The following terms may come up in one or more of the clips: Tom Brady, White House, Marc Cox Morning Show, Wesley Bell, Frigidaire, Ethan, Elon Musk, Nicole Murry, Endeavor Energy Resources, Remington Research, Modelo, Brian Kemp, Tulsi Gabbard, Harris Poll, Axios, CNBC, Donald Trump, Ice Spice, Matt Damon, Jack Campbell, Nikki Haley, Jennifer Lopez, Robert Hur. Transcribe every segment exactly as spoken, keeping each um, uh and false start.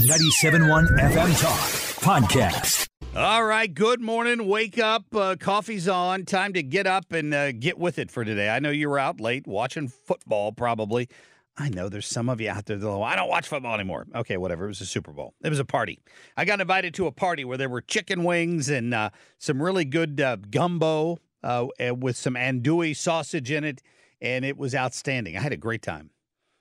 ninety-seven point one F M Talk Podcast. All right. Good morning. Wake up. Uh, coffee's on. Time to get up and uh, get with it for today. I know you were out late watching football probably. I know there's some of you out there that go, I don't watch football anymore. Okay, whatever. It was a Super Bowl. It was a party. I got invited to a party where there were chicken wings and uh, some really good uh, gumbo uh, with some andouille sausage in it, and it was outstanding. I had a great time.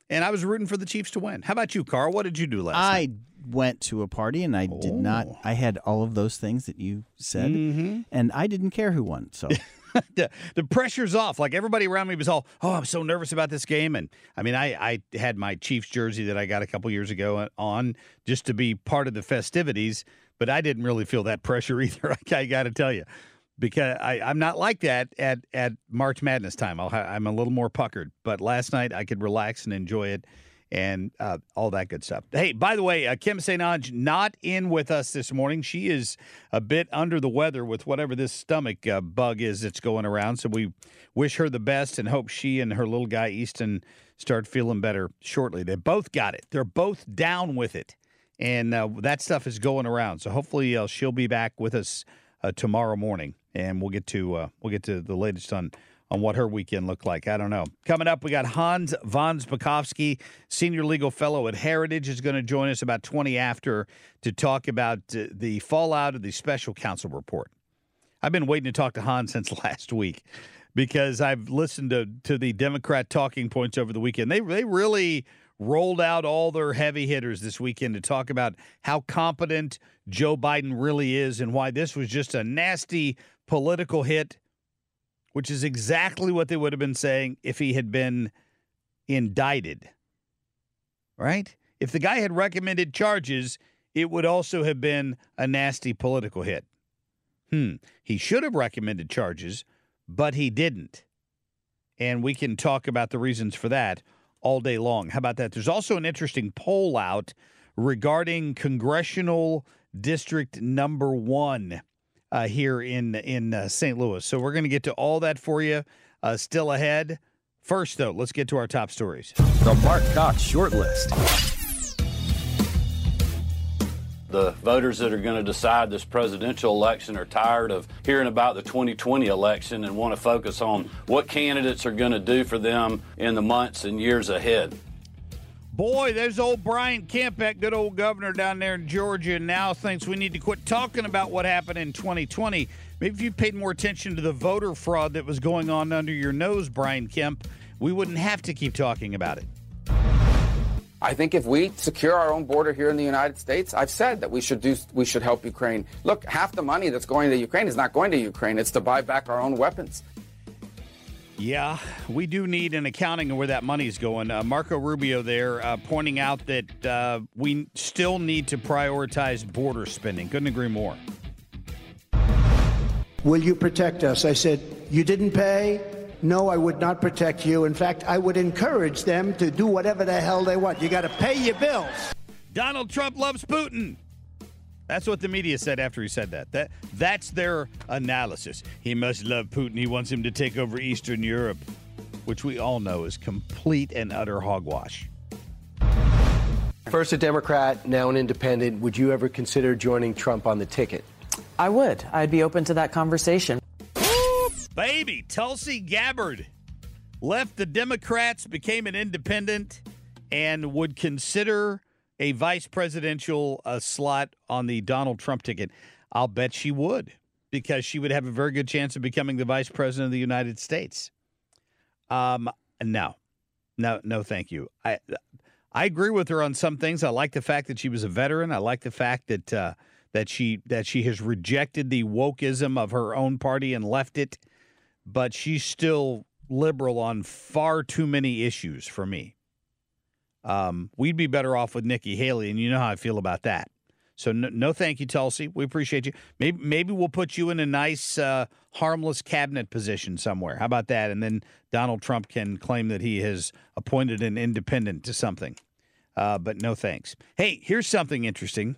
And I was rooting for the Chiefs to win. How about you, Carl? What did you do last I night? I went to a party, and I oh. did not. I had all of those things that you said, mm-hmm. and I didn't care who won. So the, the pressure's off. Like, everybody around me was all, oh, I'm so nervous about this game. And, I mean, I, I had my Chiefs jersey that I got a couple years ago on just to be part of the festivities, but I didn't really feel that pressure either, I got to tell you. Because I, I'm not like that at, at March Madness time. I'll ha- I'm a little more puckered. But last night, I could relax and enjoy it and uh, all that good stuff. Hey, by the way, uh, Kim Saint Ange not in with us this morning. She is a bit under the weather with whatever this stomach uh, bug is that's going around. So we wish her the best and hope she and her little guy, Easton, start feeling better shortly. They both got it. They're both down with it. And uh, that stuff is going around. So hopefully uh, she'll be back with us uh, tomorrow morning. And we'll get to uh, we'll get to the latest on, on what her weekend looked like. I don't know. Coming up, we got Hans von Spakovsky, senior legal fellow at Heritage, is going to join us about twenty after to talk about uh, the fallout of the special counsel report. I've been waiting to talk to Hans since last week because I've listened to to the Democrat talking points over the weekend. They they really rolled out all their heavy hitters this weekend to talk about how competent Joe Biden really is and why this was just a nasty political hit, which is exactly what they would have been saying if he had been indicted, right? If the guy had recommended charges, it would also have been a nasty political hit. Hmm. He should have recommended charges, but he didn't. And we can talk about the reasons for that all day long. How about that? There's also an interesting poll out regarding congressional district number one uh, here in in uh, Saint Louis. So we're going to get to all that for you uh, still ahead. First, though, let's get to our top stories. The Mark Cox Shortlist. The voters that are going to decide this presidential election are tired of hearing about the twenty twenty election and want to focus on what candidates are going to do for them in the months and years ahead. Boy, there's old Brian Kemp, that good old governor down there in Georgia, now thinks we need to quit talking about what happened in twenty twenty. Maybe if you paid more attention to the voter fraud that was going on under your nose, Brian Kemp, we wouldn't have to keep talking about it. I think if we secure our own border here in the United States, I've said that we should do we should help Ukraine. Look, half the money that's going to Ukraine is not going to Ukraine. It's to buy back our own weapons. Yeah, we do need an accounting of where that money's going. Uh, Marco Rubio there uh, pointing out that uh, we still need to prioritize border spending. Couldn't agree more. Will you protect us? I said, you didn't pay. No, I would not protect you. In fact, I would encourage them to do whatever the hell they want. You got to pay your bills. Donald Trump loves Putin. That's what the media said after he said that. That that's their analysis. He must love Putin. He wants him to take over Eastern Europe, which we all know is complete and utter hogwash. First a Democrat, now an independent. Would you ever consider joining Trump on the ticket? I would. I'd be open to that conversation. Baby, Tulsi Gabbard left the Democrats, became an independent, and would consider a vice presidential uh, slot on the Donald Trump ticket. I'll bet she would, because she would have a very good chance of becoming the vice president of the United States. Um, no, no, no, thank you. I I agree with her on some things. I like the fact that she was a veteran. I like the fact that uh, that she that she has rejected the wokeism of her own party and left it. But she's still liberal on far too many issues for me. Um, we'd be better off with Nikki Haley, and you know how I feel about that. So no, no thank you, Tulsi. We appreciate you. Maybe maybe we'll put you in a nice, uh, harmless cabinet position somewhere. How about that? And then Donald Trump can claim that he has appointed an independent to something. Uh, but no thanks. Hey, here's something interesting.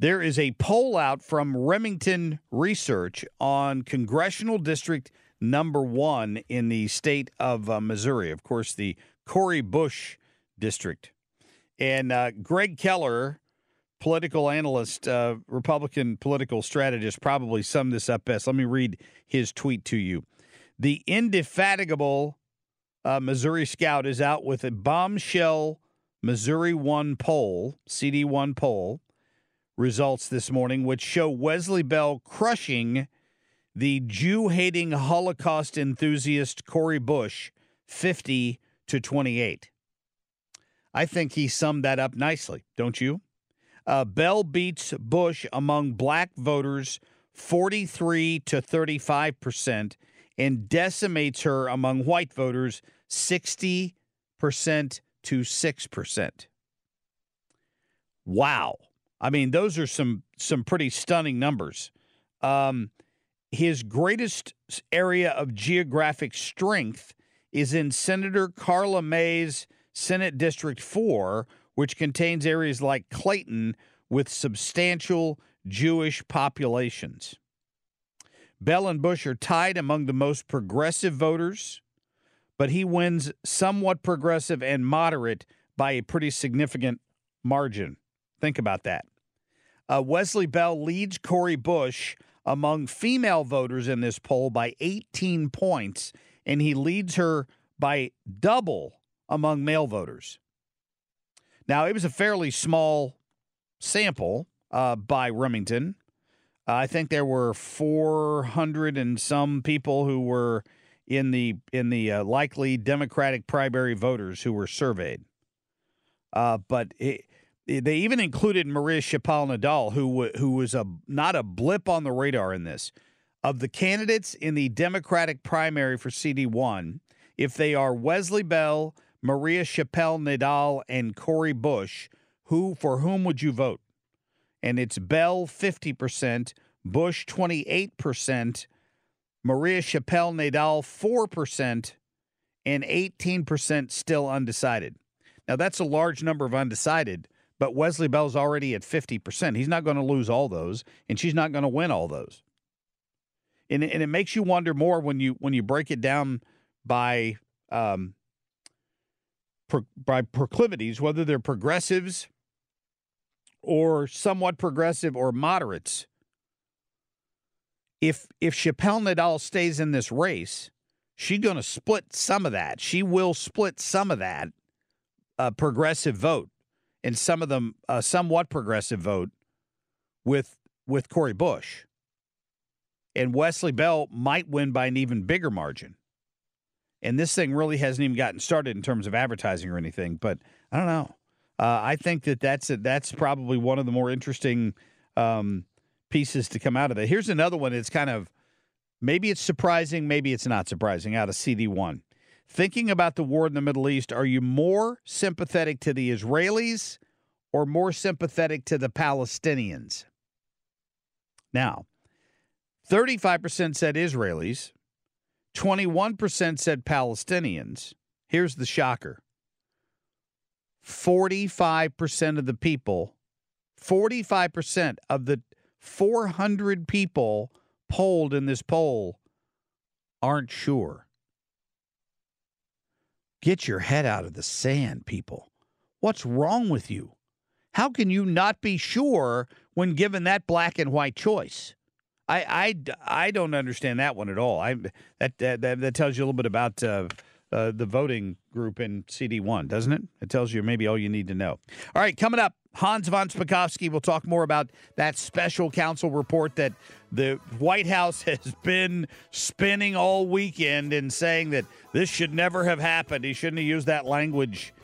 There is a poll out from Remington Research on congressional district number one in the state of uh, Missouri. Of course, the Cori Bush district. And uh, Greg Keller, political analyst, uh, Republican political strategist, probably summed this up best. Let me read his tweet to you. The indefatigable uh, Missouri Scout is out with a bombshell Missouri One poll, C D one poll results this morning, which show Wesley Bell crushing the Jew-hating Holocaust enthusiast Cori Bush, fifty to twenty-eight. I think he summed that up nicely, don't you? Uh, Bell beats Bush among black voters forty-three to thirty-five percent and decimates her among white voters sixty percent to six percent. Wow. I mean, those are some some pretty stunning numbers. Um, his greatest area of geographic strength is in Senator Carla May's Senate District four, which contains areas like Clayton with substantial Jewish populations. Bell and Bush are tied among the most progressive voters, but he wins somewhat progressive and moderate by a pretty significant margin. Think about that. Uh, Wesley Bell leads Cori Bush among female voters in this poll by eighteen points, and he leads her by double among male voters. Now, it was a fairly small sample uh, by Remington. Uh, I think there were four hundred and some people who were in the in the uh, likely Democratic primary voters who were surveyed. Uh, but it, it, they even included Maria Chappelle-Nadal, who who was a not a blip on the radar in this. Of the candidates in the Democratic primary for C D one, if they are Wesley Bell, Maria Chappelle-Nadal, and Cori Bush, who for whom would you vote? And it's Bell fifty percent, Bush twenty-eight percent, Maria Chappelle-Nadal four percent, and eighteen percent still undecided. Now, that's a large number of undecided, but Wesley Bell's already at fifty percent. He's not going to lose all those, and she's not going to win all those. And, and it makes you wonder more when you when you break it down by um, – by proclivities, whether they're progressives or somewhat progressive or moderates. If if Chappelle-Nadal stays in this race, she's going to split some of that. She will split some of that uh, progressive vote and some of them uh, somewhat progressive vote with with Cori Bush. And Wesley Bell might win by an even bigger margin. And this thing really hasn't even gotten started in terms of advertising or anything, but I don't know. Uh, I think that that's a, that's probably one of the more interesting um, pieces to come out of it. Here's another one that's kind of, maybe it's surprising, maybe it's not surprising, out of C D one. Thinking about the war in the Middle East, are you more sympathetic to the Israelis or more sympathetic to the Palestinians? Now, thirty-five percent said Israelis. twenty-one percent said Palestinians. Here's the shocker. forty-five percent of the people, forty-five percent of the four hundred people polled in this poll aren't sure. Get your head out of the sand, people. What's wrong with you? How can you not be sure when given that black and white choice? I, I, I don't understand that one at all. I that that, that tells you a little bit about uh, uh, the voting group in C D one, doesn't it? It tells you maybe all you need to know. All right, coming up, Hans von Spakovsky. We'll talk more about that special counsel report that the White House has been spinning all weekend and saying that this should never have happened. He shouldn't have used that language.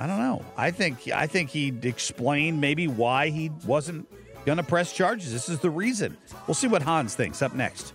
I don't know. I think I think he explained maybe why he wasn't going to press charges. This is the reason. We'll see what Hans thinks up next.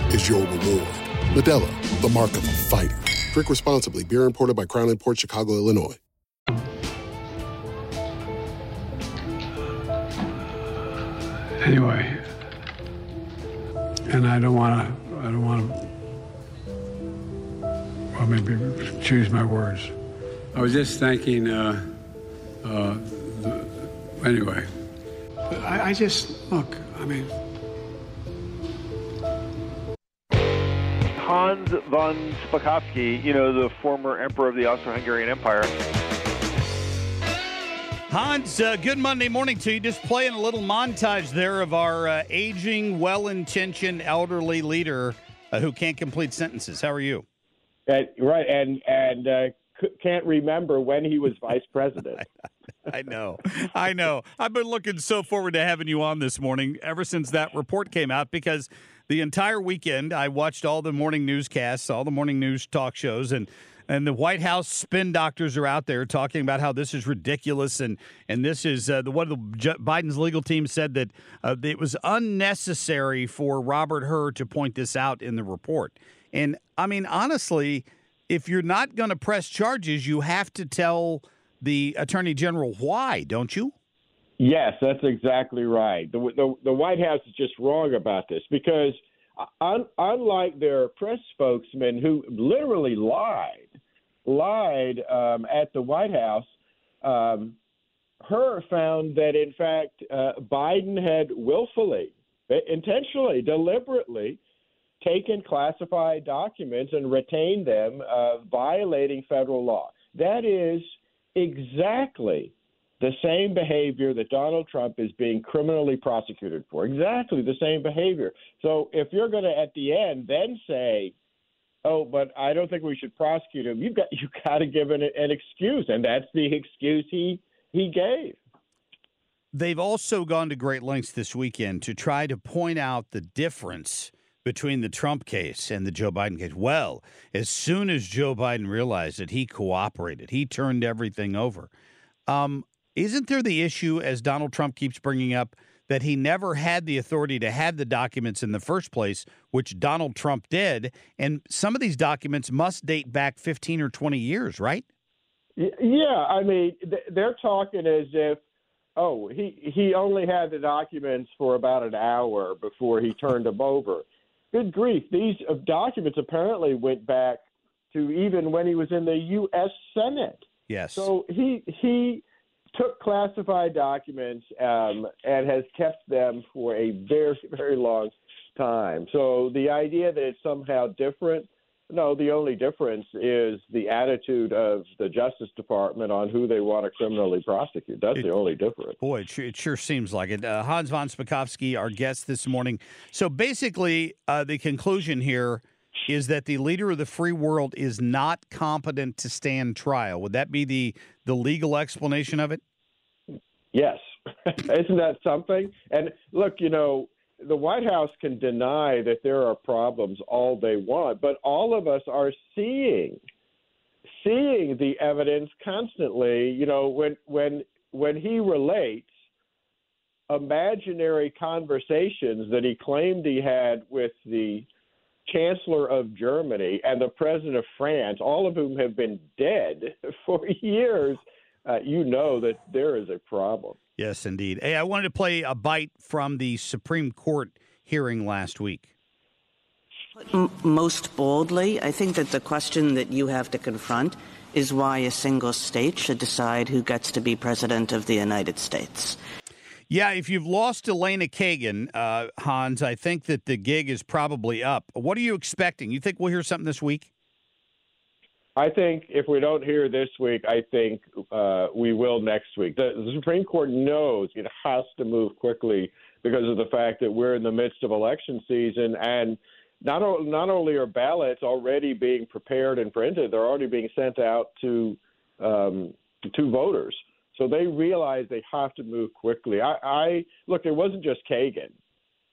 is your reward. Modelo, the mark of a fighter. Drink responsibly. Beer imported by Crown Imports, Chicago, Illinois. Anyway, and I don't want to, I don't want to, well, maybe choose my words. I was just thinking, uh, uh, the, anyway. I, I just, look, I mean, Hans von Spakovsky, you know, the former emperor of the Austro-Hungarian Empire. Hans, uh, good Monday morning to you. Just playing a little montage there of our uh, aging, well-intentioned elderly leader uh, who can't complete sentences. How are you? Uh, right, and and uh, c- can't remember when he was vice president. I know. I know. I've been looking so forward to having you on this morning ever since that report came out, because the entire weekend I watched all the morning newscasts, all the morning news talk shows, and And the White House spin doctors are out there talking about how this is ridiculous, and and this is uh, the one of the Biden's legal team said that uh, it was unnecessary for Robert Hur to point this out in the report. And I mean, honestly, if you're not going to press charges, you have to tell the attorney general why, don't you? Yes, that's exactly right. The the, the White House is just wrong about this, because un, unlike their press spokesman, who literally lied. lied um, at the White House, um, Hur found that, in fact, uh, Biden had willfully, intentionally, deliberately taken classified documents and retained them, uh, violating federal law. That is exactly the same behavior that Donald Trump is being criminally prosecuted for, exactly the same behavior. So if you're going to, at the end, then say, oh, but I don't think we should prosecute him, You've got you've got to give an, an excuse, and that's the excuse he he gave. They've also gone to great lengths this weekend to try to point out the difference between the Trump case and the Joe Biden case. Well, as soon as Joe Biden realized that he cooperated, he turned everything over. Um, isn't there the issue, as Donald Trump keeps bringing up, that he never had the authority to have the documents in the first place, which Donald Trump did? And some of these documents must date back fifteen or twenty years, right? Yeah, I mean, they're talking as if, oh, he, he only had the documents for about an hour before he turned them over. Good grief. These documents apparently went back to even when he was in the U S Senate. Yes. So he he... took classified documents um, and has kept them for a very, very long time. So the idea that it's somehow different, no, the only difference is the attitude of the Justice Department on who they want to criminally prosecute. That's it, the only difference. Boy, it sure, it sure seems like it. Uh, Hans von Spakovsky, our guest this morning. So basically, uh, the conclusion here is that the leader of the free world is not competent to stand trial. Would that be the, the legal explanation of it? Yes. Isn't that something? And look, you know, the White House can deny that there are problems all they want, but all of us are seeing seeing the evidence constantly. You know, when when when he relates imaginary conversations that he claimed he had with the Chancellor of Germany and the President of France, all of whom have been dead for years, uh, you know that there is a problem. Yes, indeed. Hey, I wanted to play a bite from the Supreme Court hearing last week. Most boldly, I think that the question that you have to confront is why a single state should decide who gets to be president of the United States. Yeah, if you've lost Elena Kagan, uh, Hans, I think that the gig is probably up. What are you expecting? You think we'll hear something this week? I think if we don't hear this week, I think uh, we will next week. The, the Supreme Court knows it has to move quickly because of the fact that we're in the midst of election season, and Not, o- not only are ballots already being prepared and printed, they're already being sent out to um, to voters. So they realize they have to move quickly. I, I look, it wasn't just Kagan.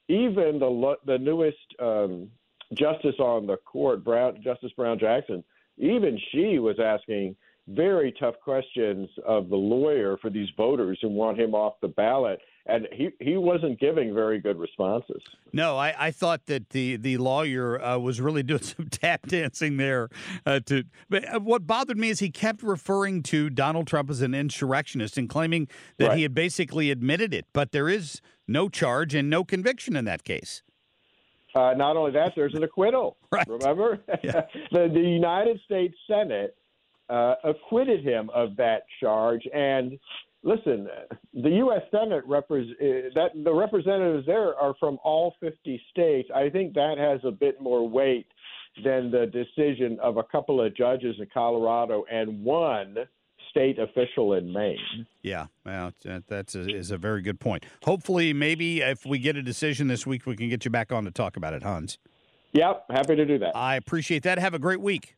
Even the lo- the newest um, justice on the court, Brown, Justice Brown Jackson, even she was asking very tough questions of the lawyer for these voters who want him off the ballot. And he, he wasn't giving very good responses. No, I, I thought that the the lawyer uh, was really doing some tap dancing there. Uh, to but what bothered me is he kept referring to Donald Trump as an insurrectionist and claiming that right. he had basically admitted it. But there is no charge and no conviction in that case. Uh, not only that, there's an acquittal. Right. Remember, yeah. the, the United States Senate uh, acquitted him of that charge. And listen, the U S. Senate, repre- that the representatives there are from all fifty states. I think that has a bit more weight than the decision of a couple of judges in Colorado and one state official in Maine. Yeah, well, that is a very good point. Hopefully, maybe if we get a decision this week, we can get you back on to talk about it, Hans. Yep, happy to do that. I appreciate that. Have a great week.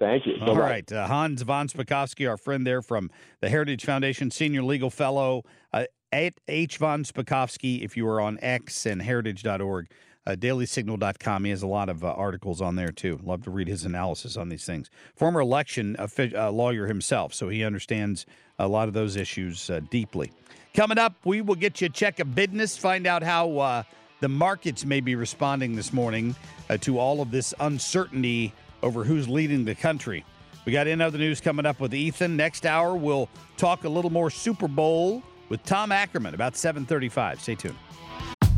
Thank you. All Bye-bye. right. Uh, Hans von Spakovsky, our friend there from the Heritage Foundation, senior legal fellow uh, at H. von Spakovsky. If you are on X and heritage dot org, uh, daily signal dot com. He has a lot of uh, articles on there, too. Love to read his analysis on these things. Former election uh, uh, lawyer himself, so he understands a lot of those issues uh, deeply. Coming up, we will get you a check of business, find out how uh, the markets may be responding this morning uh, to all of this uncertainty over who's leading the country. We got In Other News coming up with Ethan. Next hour, we'll talk a little more Super Bowl with Tom Ackerman about seven thirty-five. Stay tuned.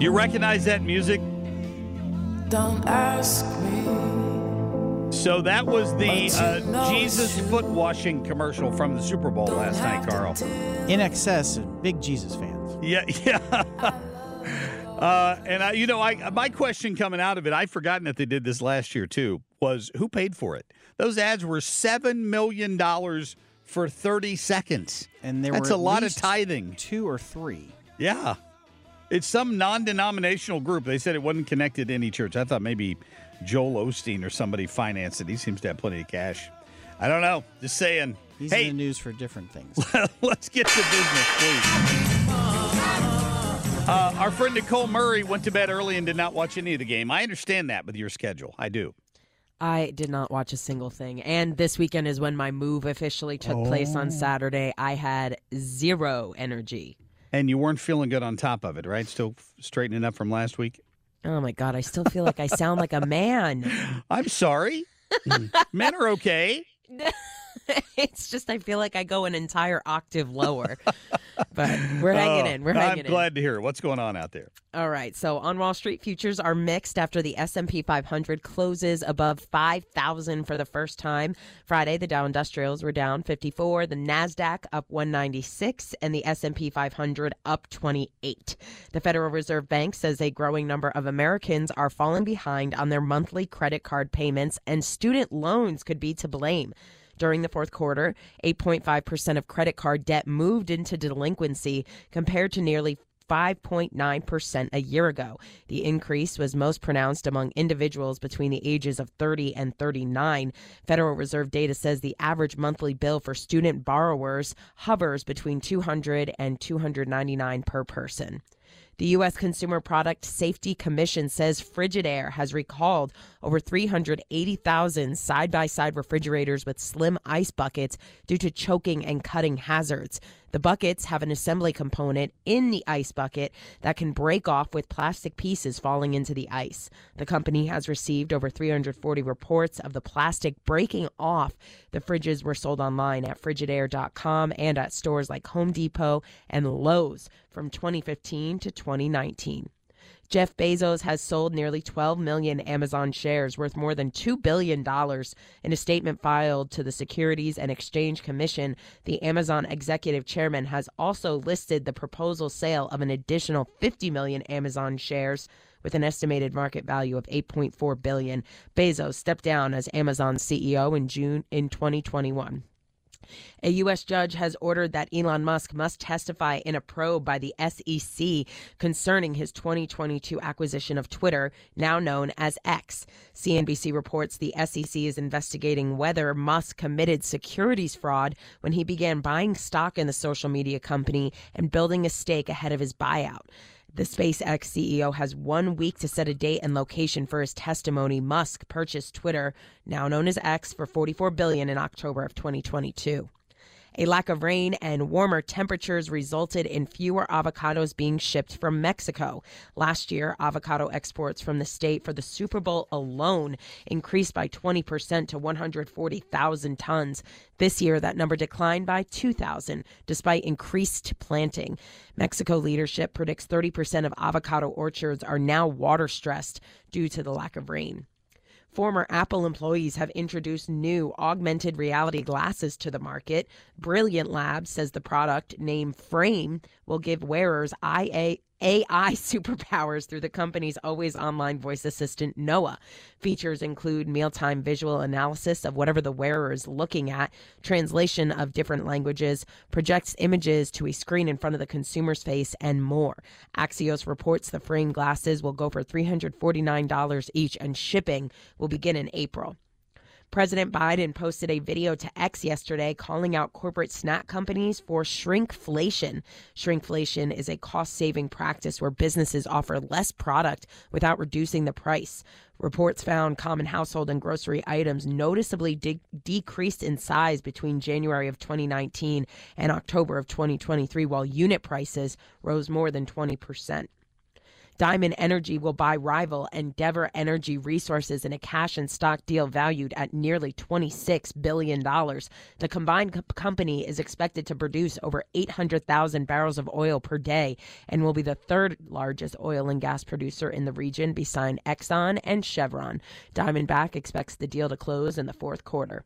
You recognize that music? Don't ask me. So that was the uh, Jesus foot washing commercial from the Super Bowl last night, Carl. In excess, big Jesus fans. Yeah, yeah. uh, and I, you know, I my question coming out of it, I'd forgotten that they did this last year too, was who paid for it? Those ads were seven million dollars for thirty seconds, and there that's were at a lot least of tithing, two or three. Yeah. It's some non-denominational group. They said it wasn't connected to any church. I thought maybe Joel Osteen or somebody financed it. He seems to have plenty of cash. I don't know. Just saying. He's hey, in the news for different things. Let's get to business, please. Uh, our friend Nicole Murry went to bed early and did not watch any of the game. I understand that with your schedule. I do. I did not watch a single thing. And this weekend is when my move officially took oh. place on Saturday. I had zero energy. And you weren't feeling good on top of it, right? Still straightening up from last week? Oh, my God. I still feel like I sound like a man. I'm sorry. Men are okay. It's just I feel like I go an entire octave lower. But we're hanging oh, in. We're hanging I'm in. I'm glad to hear it. What's going on out there? All right. So on Wall Street, futures are mixed after the S and P five hundred closes above five thousand for the first time. Friday, the Dow Industrials were down fifty-four, the NASDAQ up one ninety-six, and the S and P five hundred up twenty-eight. The Federal Reserve Bank says a growing number of Americans are falling behind on their monthly credit card payments, and student loans could be to blame. During the fourth quarter, eight point five percent of credit card debt moved into delinquency compared to nearly five point nine percent a year ago. The increase was most pronounced among individuals between the ages of thirty and thirty-nine. Federal Reserve data says the average monthly bill for student borrowers hovers between two hundred and two ninety-nine per person. The U S. Consumer Product Safety Commission says Frigidaire has recalled over three hundred eighty thousand side-by-side refrigerators with slim ice buckets due to choking and cutting hazards. The buckets have an assembly component in the ice bucket that can break off with plastic pieces falling into the ice. The company has received over three hundred forty reports of the plastic breaking off. The fridges were sold online at Frigidaire dot com and at stores like Home Depot and Lowe's from twenty fifteen to twenty nineteen. Jeff Bezos has sold nearly twelve million Amazon shares worth more than two billion dollars. In a statement filed to the Securities and Exchange Commission, the Amazon executive chairman has also listed the proposal sale of an additional fifty million Amazon shares with an estimated market value of eight point four billion dollars. Bezos stepped down as Amazon C E O in June in twenty twenty-one. A U S judge has ordered that Elon Musk must testify in a probe by the S E C concerning his twenty twenty-two acquisition of Twitter, now known as X. C N B C reports the S E C is investigating whether Musk committed securities fraud when he began buying stock in the social media company and building a stake ahead of his buyout. The SpaceX C E O has one week to set a date and location for his testimony. Musk purchased Twitter, now known as X, for forty-four billion dollars in October of twenty twenty-two. A lack of rain and warmer temperatures resulted in fewer avocados being shipped from Mexico. Last year, avocado exports from the state for the Super Bowl alone increased by twenty percent to one hundred forty thousand tons. This year, that number declined by two thousand, despite increased planting. Mexico leadership predicts thirty percent of avocado orchards are now water-stressed due to the lack of rain. Former Apple employees have introduced new augmented reality glasses to the market. Brilliant Labs says the product, named Frame, will give wearers I A. A I superpowers through the company's always online voice assistant, Noah. Features include mealtime visual analysis of whatever the wearer is looking at, translation of different languages, projects images to a screen in front of the consumer's face, and more. Axios reports the Frame glasses will go for three hundred forty-nine dollars each, and shipping will begin in April. President Biden posted a video to X yesterday calling out corporate snack companies for shrinkflation. Shrinkflation is a cost-saving practice where businesses offer less product without reducing the price. Reports found common household and grocery items noticeably de- decreased in size between January of twenty nineteen and October of twenty twenty-three, while unit prices rose more than twenty percent. Diamond Energy will buy rival Endeavor Energy Resources in a cash and stock deal valued at nearly twenty-six billion dollars. The combined co- company is expected to produce over eight hundred thousand barrels of oil per day and will be the third largest oil and gas producer in the region behind Exxon and Chevron. Diamondback expects the deal to close in the fourth quarter.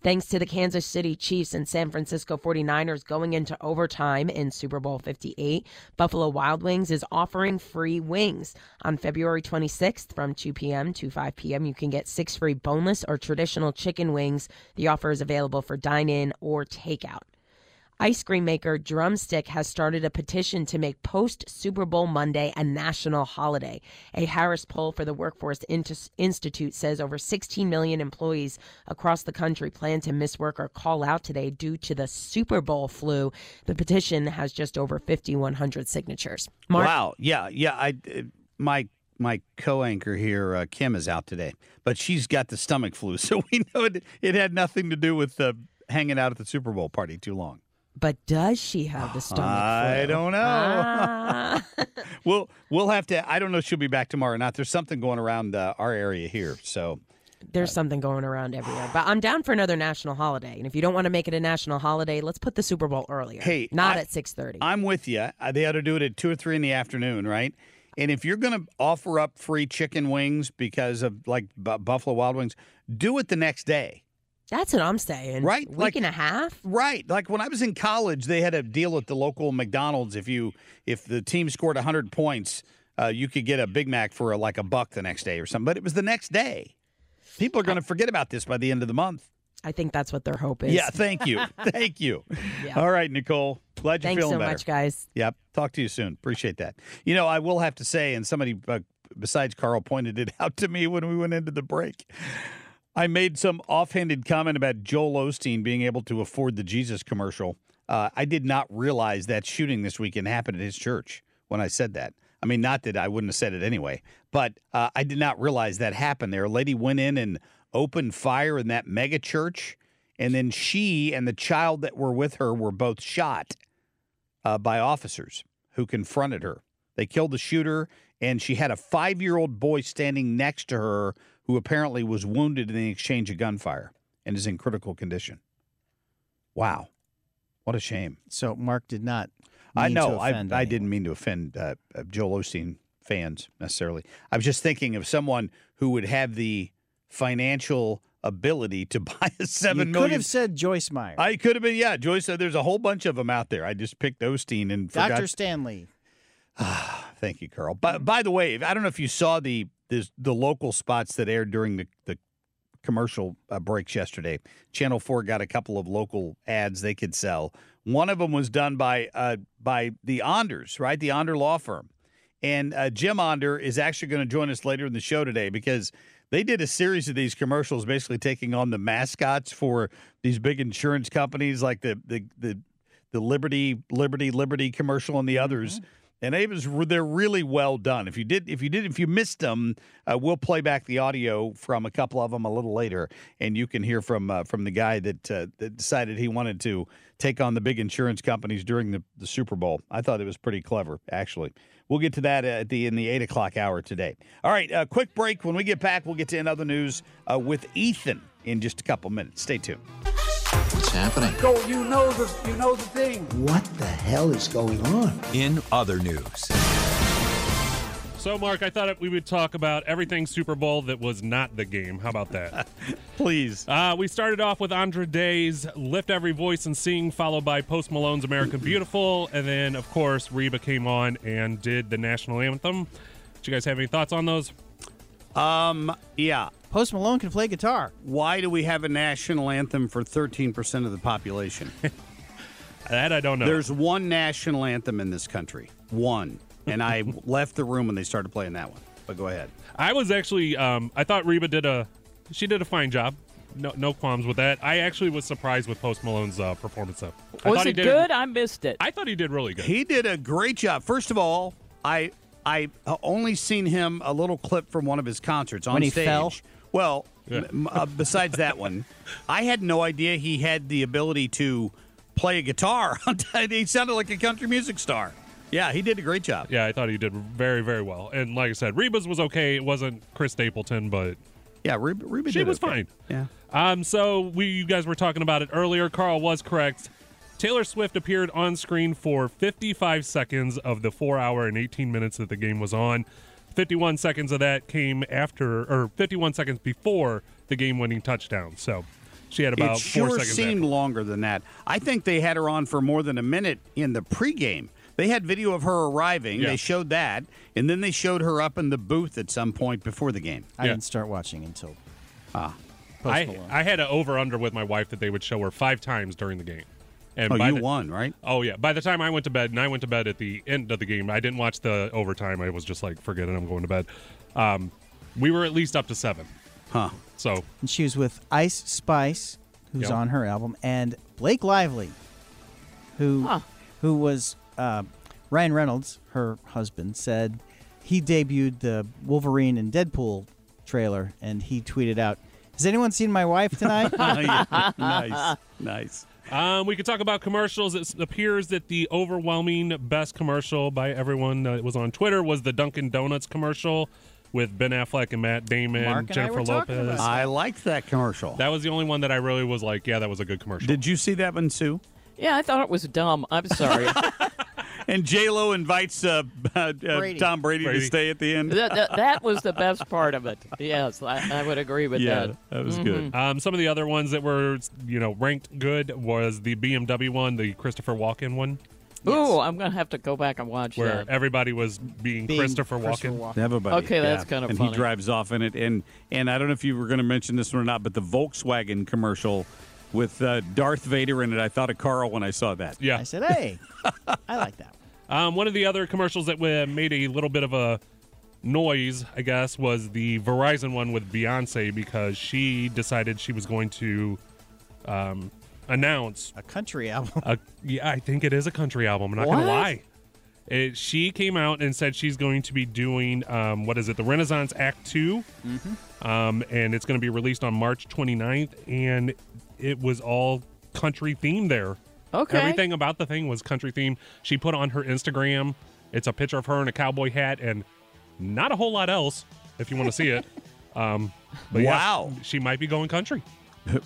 Thanks to the Kansas City Chiefs and San Francisco forty-niners going into overtime in Super Bowl fifty-eight, Buffalo Wild Wings is offering free wings. On February twenty-sixth from two p.m. to five p.m., you can get six free boneless or traditional chicken wings. The offer is available for dine-in or takeout. Ice cream maker Drumstick has started a petition to make post-Super Bowl Monday a national holiday. A Harris poll for the Workforce Institute says over sixteen million employees across the country plan to miss work or call out today due to the Super Bowl flu. The petition has just over fifty-one hundred signatures. Mark? Wow. Yeah. Yeah. I, my my co-anchor here, uh, Kim, is out today, but she's got the stomach flu, so we know it, it had nothing to do with uh, hanging out at the Super Bowl party too long. But does she have the stomach I flu? Don't know. Ah. we'll we'll have to. I don't know if she'll be back tomorrow or not. There's something going around uh, our area here, so There's uh, something going around everywhere. But I'm down for another national holiday. And if you don't want to make it a national holiday, let's put the Super Bowl earlier. Hey, not I, at six thirty. I'm with you. They ought to do it at two or three in the afternoon, right? And if you're going to offer up free chicken wings because of, like, B- Buffalo Wild Wings, do it the next day. That's what I'm saying. Right? Week like, and a half? Right. Like, when I was in college, they had a deal at the local McDonald's. If you if the team scored one hundred points, uh, you could get a Big Mac for, like, a buck the next day or something. But it was the next day. People are going to forget about this by the end of the month. I think that's what their hope is. Yeah, thank you. thank you. Yeah. All right, Nicole. Glad you're Thanks feeling so better. Thanks so much, guys. Yep. Talk to you soon. Appreciate that. You know, I will have to say, and somebody uh, besides Carl pointed it out to me when we went into the break, I made some offhanded comment about Joel Osteen being able to afford the Jesus commercial. Uh, I did not realize that shooting this weekend happened at his church when I said that. I mean, not that I wouldn't have said it anyway, but uh, I did not realize that happened there. A lady went in and opened fire in that mega church, and then she and the child that were with her were both shot uh, by officers who confronted her. They killed the shooter, and she had a five-year-old boy standing next to her who apparently was wounded in the exchange of gunfire and is in critical condition. Wow. What a shame. So Mark did not... I know. I, I didn't mean to offend uh, Joel Osteen fans necessarily. I was just thinking of someone who would have the financial ability to buy a seven million dollars. You could have said Joyce Meyer. I could have been, yeah. Joyce, uh, there's a whole bunch of them out there. I just picked Osteen and forgot. Doctor Stanley. Thank you, Carl. By, by the way, I don't know if you saw the the, the local spots that aired during the, the commercial uh, breaks yesterday. Channel four got a couple of local ads they could sell. One of them was done by uh, by the Onders, right? The Onder law firm. And uh, Jim Onder is actually going to join us later in the show today because they did a series of these commercials basically taking on the mascots for these big insurance companies like the the the, the Liberty, Liberty, Liberty commercial and the others. Mm-hmm. And it was, they're really well done. If you did, if you did, if you missed them, uh, we'll play back the audio from a couple of them a little later, and you can hear from uh, from the guy that, uh, that decided he wanted to take on the big insurance companies during the, the Super Bowl. I thought it was pretty clever, actually. We'll get to that at the in the eight o'clock hour today. All right, a quick break. When we get back, we'll get to another news uh, with Ethan in just a couple minutes. Stay tuned. What's happening? Go, you know the, you know the thing. What the hell is going on? In other news. So, Mark, I thought we would talk about everything Super Bowl that was not the game. How about that? Please. Uh, we started off with Andra Day's Lift Every Voice and Sing, followed by Post Malone's America Beautiful. And then, of course, Reba came on and did the national anthem. Do you guys have any thoughts on those? Um, yeah. Post Malone can play guitar. Why do we have a national anthem for thirteen percent of the population? That I don't know. There's one national anthem in this country. One. And I left the room when they started playing that one. But go ahead. I was actually, um, I thought Reba did a, she did a fine job. No, no qualms with that. I actually was surprised with Post Malone's uh, performance. Up. I was thought it he did good? A, I missed it. I thought he did really good. He did a great job. First of all, I I only seen him a little clip from one of his concerts on when he stage. Fell? Well, yeah. uh, besides that one, I had no idea he had the ability to play a guitar. He sounded like a country music star. Yeah, he did a great job. Yeah, I thought he did very, very well. And like I said, Reba's was okay. It wasn't Chris Stapleton, but yeah, Reba, Reba she did was okay. fine. Yeah. Um. So we, you guys were talking about it earlier. Carl was correct. Taylor Swift appeared on screen for fifty-five seconds of the four hour and eighteen minutes that the game was on. fifty-one seconds of that came after, or fifty-one seconds before the game-winning touchdown. So she had about sure four seconds. It sure seemed after. Longer than that. I think they had her on for more than a minute in the pregame. They had video of her arriving. Yeah. They showed that, and then they showed her up in the booth at some point before the game. I yeah. didn't start watching until ah, I, I had an over-under with my wife that they would show her five times during the game. And oh, by you the, won, right? Oh, yeah. By the time I went to bed, and I went to bed at the end of the game, I didn't watch the overtime. I was just like, forget it, I'm going to bed. Um, we were at least up to seven. Huh. So. And she was with Ice Spice, who's yep. on her album, and Blake Lively, who huh. who was uh, Ryan Reynolds, her husband, said he debuted the Wolverine and Deadpool trailer, and he tweeted out, has anyone seen my wife tonight? Nice. Nice. Um, we could talk about commercials. It appears that the overwhelming best commercial by everyone that was on Twitter was the Dunkin' Donuts commercial. with Ben Affleck and Matt Damon, and Jennifer Lopez. I liked that commercial. That was the only one that I really was like, yeah, that was a good commercial. Did you see that one, Sue? Yeah, I thought it was dumb. I'm sorry. And J-Lo invites uh, uh, Brady. Tom Brady, Brady to stay at the end. that, that, that was the best part of it. Yes, I, I would agree with yeah, that. Yeah, that was mm-hmm. good. Um, some of the other ones that were, you know, ranked good was the B M W one, the Christopher Walken one. Ooh, yes. I'm going to have to go back and watch Where that. Where everybody was being, being Christopher Walken. Walken. Everybody. Okay, yeah. That's kind of and funny. And he drives off in it. And, and I don't know if you were going to mention this one or not, but the Volkswagen commercial with uh, Darth Vader in it. I thought of Carl when I saw that. Yeah. I said, hey, I like that one. Um, one of the other commercials that made a little bit of a noise, I guess, was the Verizon one with Beyonce, because she decided she was going to um, announce a country album. A, yeah, I think it is a country album. I'm not going to lie. It, she came out and said she's going to be doing, um, what is it, the Renaissance Act two. Mm-hmm. Um, and it's going to be released on March twenty-ninth. And it was all country themed there. Okay. Everything about the thing was country themed. She put on her Instagram, it's a picture of her in a cowboy hat and not a whole lot else if you want to see it. Um, but wow. Yeah, she might be going country.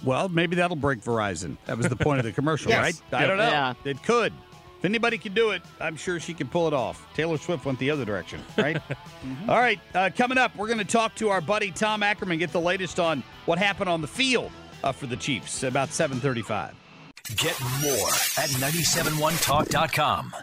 Well, maybe that'll break Verizon. That was the point of the commercial, yes. right? I yeah. don't know. Yeah. It could. If anybody could do it, I'm sure she could pull it off. Taylor Swift went the other direction, right? Mm-hmm. All right, uh, coming up, we're going to talk to our buddy Tom Ackerman, get the latest on what happened on the field uh, for the Chiefs, about seven thirty-five. Get more at nine seven one talk dot com.